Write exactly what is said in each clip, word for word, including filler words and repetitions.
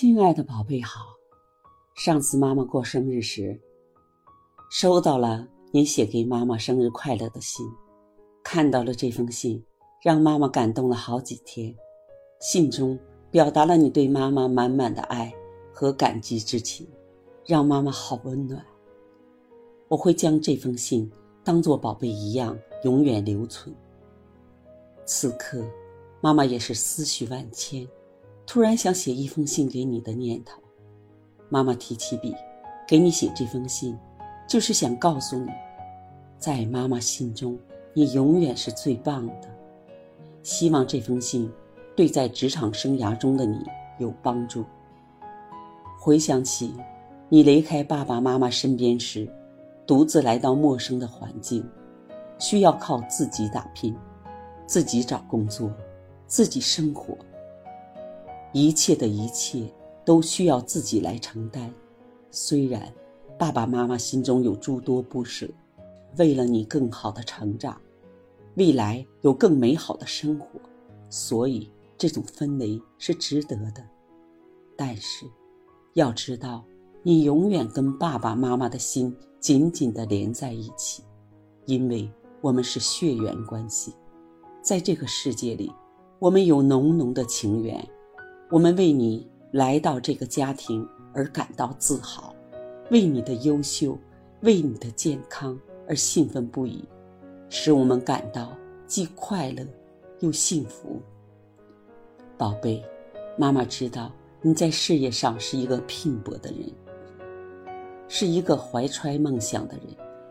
亲爱的宝贝好，上次妈妈过生日时，收到了您写给妈妈生日快乐的信，看到了这封信，让妈妈感动了好几天。信中表达了你对妈妈满满的爱和感激之情，让妈妈好温暖。我会将这封信当作宝贝一样永远留存。此刻妈妈也是思绪万千，突然想写一封信给你的念头。妈妈提起笔给你写这封信，就是想告诉你，在妈妈心中你永远是最棒的。希望这封信对在职场生涯中的你有帮助。回想起你离开爸爸妈妈身边时，独自来到陌生的环境，需要靠自己打拼，自己找工作，自己生活，一切的一切都需要自己来承担。虽然爸爸妈妈心中有诸多不舍，为了你更好的成长，未来有更美好的生活，所以这种氛围是值得的。但是要知道，你永远跟爸爸妈妈的心紧紧地连在一起，因为我们是血缘关系。在这个世界里，我们有浓浓的情缘，我们为你来到这个家庭而感到自豪，为你的优秀，为你的健康而兴奋不已，使我们感到既快乐又幸福。宝贝，妈妈知道你在事业上是一个拼搏的人，是一个怀揣梦想的人，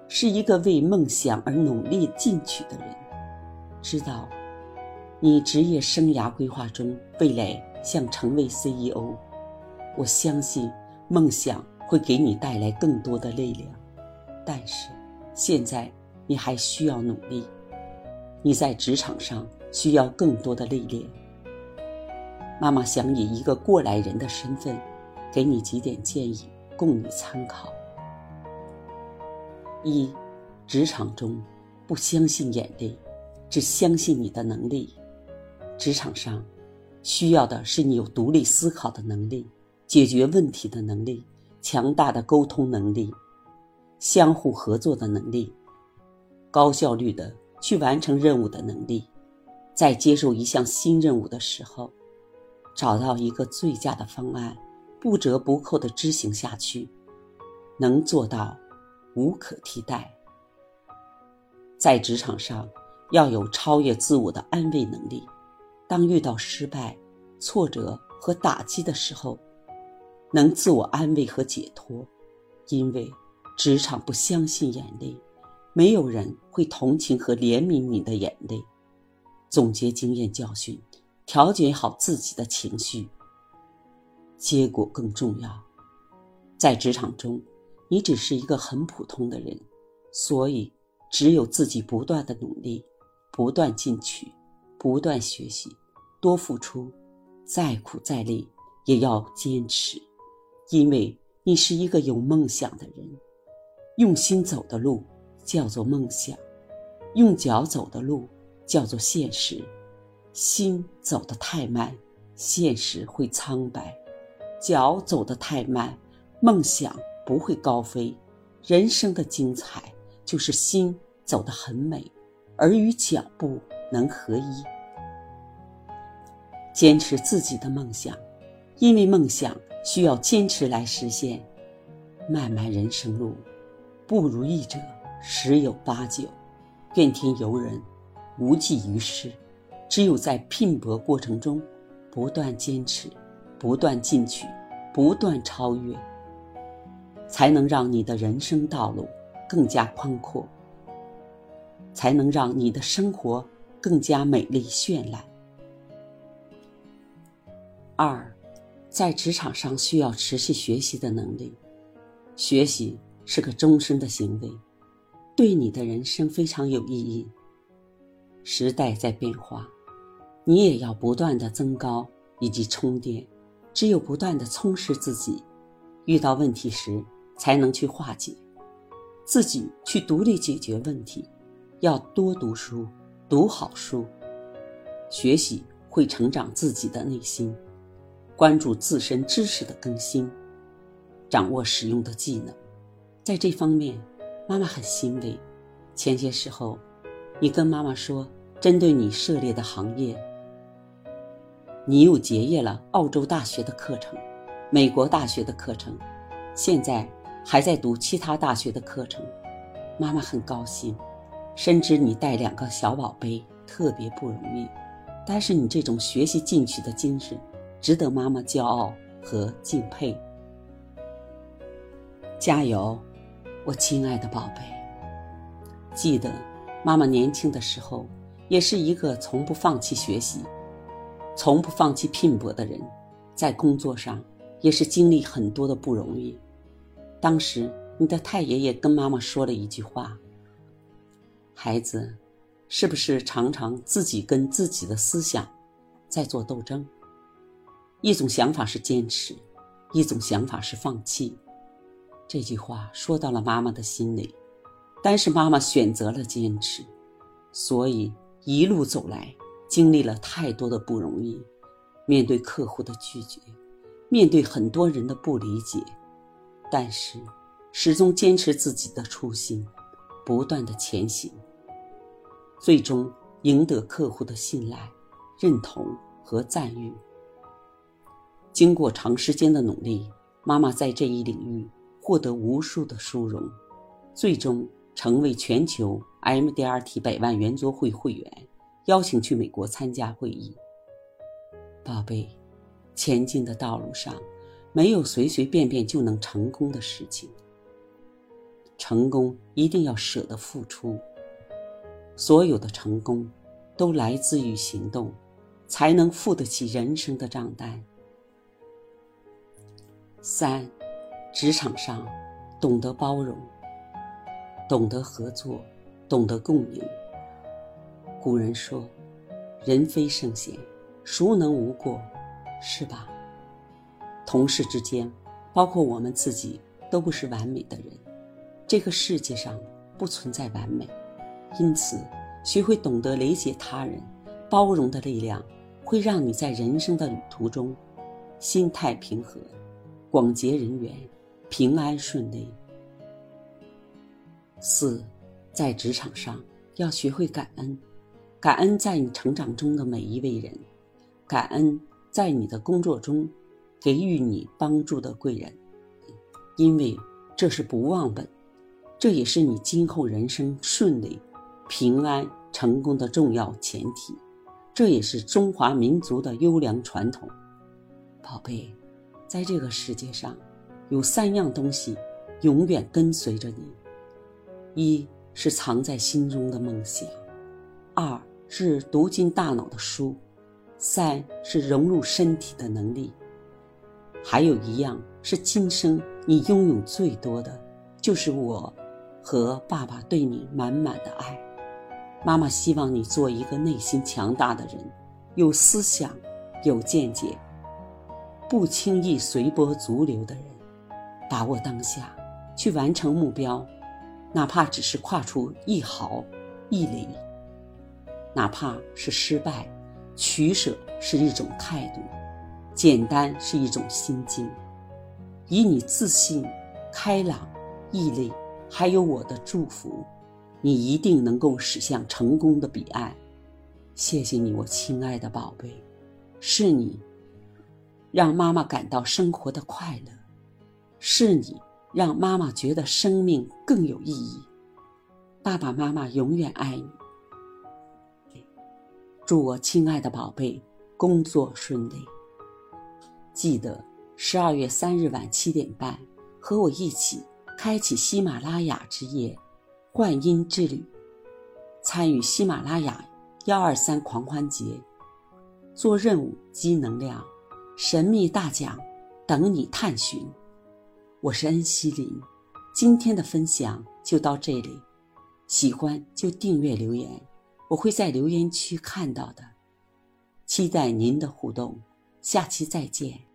是一个为梦想而努力进取的人。知道你职业生涯规划中未来想成为 C E O， 我相信梦想会给你带来更多的力量。但是现在你还需要努力，你在职场上需要更多的历练。妈妈想以一个过来人的身份给你几点建议供你参考。一，职场中不相信眼泪，只相信你的能力。职场上需要的是你有独立思考的能力，解决问题的能力，强大的沟通能力，相互合作的能力，高效率的去完成任务的能力。在接受一项新任务的时候，找到一个最佳的方案，不折不扣地执行下去，能做到无可替代。在职场上要有超越自我的安慰能力，当遇到失败、挫折和打击的时候，能自我安慰和解脱。因为职场不相信眼泪，没有人会同情和怜悯你的眼泪。总结经验教训，调节好自己的情绪，结果更重要。在职场中你只是一个很普通的人，所以只有自己不断的努力，不断进取，不断学习，多付出，再苦再累也要坚持。因为你是一个有梦想的人，用心走的路叫做梦想，用脚走的路叫做现实。心走得太慢，现实会苍白；脚走得太慢，梦想不会高飞。人生的精彩就是心走得很美，而与脚步能合一。坚持自己的梦想，因为梦想需要坚持来实现。漫漫人生路，不如意者十有八九，怨天尤人，无济于事。只有在拼搏过程中不断坚持，不断进取，不断超越，才能让你的人生道路更加宽阔，才能让你的生活更加美丽绚烂。二，在职场上需要持续学习的能力。学习是个终身的行为，对你的人生非常有意义。时代在变化，你也要不断的增高以及充电，只有不断的充实自己，遇到问题时才能去化解，自己去独立解决问题。要多读书，读好书，学习会成长自己的内心，关注自身知识的更新，掌握实用的技能。在这方面，妈妈很欣慰。前些时候，你跟妈妈说，针对你涉猎的行业，你又结业了澳洲大学的课程，美国大学的课程，现在还在读其他大学的课程。妈妈很高兴，深知你带两个小宝贝特别不容易，但是你这种学习进取的精神值得妈妈骄傲和敬佩。加油，我亲爱的宝贝。记得妈妈年轻的时候也是一个从不放弃学习，从不放弃拼搏的人，在工作上也是经历很多的不容易。当时你的太爷爷跟妈妈说了一句话，孩子是不是常常自己跟自己的思想在做斗争？一种想法是坚持，一种想法是放弃。这句话说到了妈妈的心里，但是妈妈选择了坚持，所以一路走来经历了太多的不容易，面对客户的拒绝，面对很多人的不理解，但是始终坚持自己的初心，不断的前行，最终赢得客户的信赖、认同和赞誉。经过长时间的努力，妈妈在这一领域获得无数的殊荣，最终成为全球 M D R T 百万圆桌会会员，邀请去美国参加会议。宝贝，前进的道路上没有随随便便就能成功的事情，成功一定要舍得付出。所有的成功都来自于行动，才能付得起人生的账单。三，职场上懂得包容，懂得合作，懂得共赢。古人说，人非圣贤，孰能无过，是吧？同事之间，包括我们自己，都不是完美的人。这个世界上不存在完美，因此学会懂得理解他人，包容的力量会让你在人生的旅途中心态平和，广结人缘，平安顺利。四，在职场上要学会感恩，感恩在你成长中的每一位人，感恩在你的工作中给予你帮助的贵人，因为这是不忘本，这也是你今后人生顺利、平安、成功的重要前提，这也是中华民族的优良传统。宝贝，在这个世界上，有三样东西永远跟随着你：一是藏在心中的梦想，二是读进大脑的书，三是融入身体的能力。还有一样是今生你拥有最多的，就是我和爸爸对你满满的爱。妈妈希望你做一个内心强大的人，有思想，有见解，不轻易随波逐流的人，把握当下，去完成目标，哪怕只是跨出一毫一厘，哪怕是失败，取舍是一种态度，简单是一种心境。以你自信、开朗、毅力，还有我的祝福，你一定能够驶向成功的彼岸。谢谢你，我亲爱的宝贝，是你让妈妈感到生活的快乐，是你让妈妈觉得生命更有意义。爸爸妈妈永远爱你。祝我亲爱的宝贝工作顺利。记得十二月三日晚七点半，和我一起开启喜马拉雅之夜幻音之旅，参与喜马拉雅一二三狂欢节，做任务积能量，神秘大奖等你探寻。我是恩熙林，今天的分享就到这里，喜欢就订阅留言，我会在留言区看到的，期待您的互动，下期再见。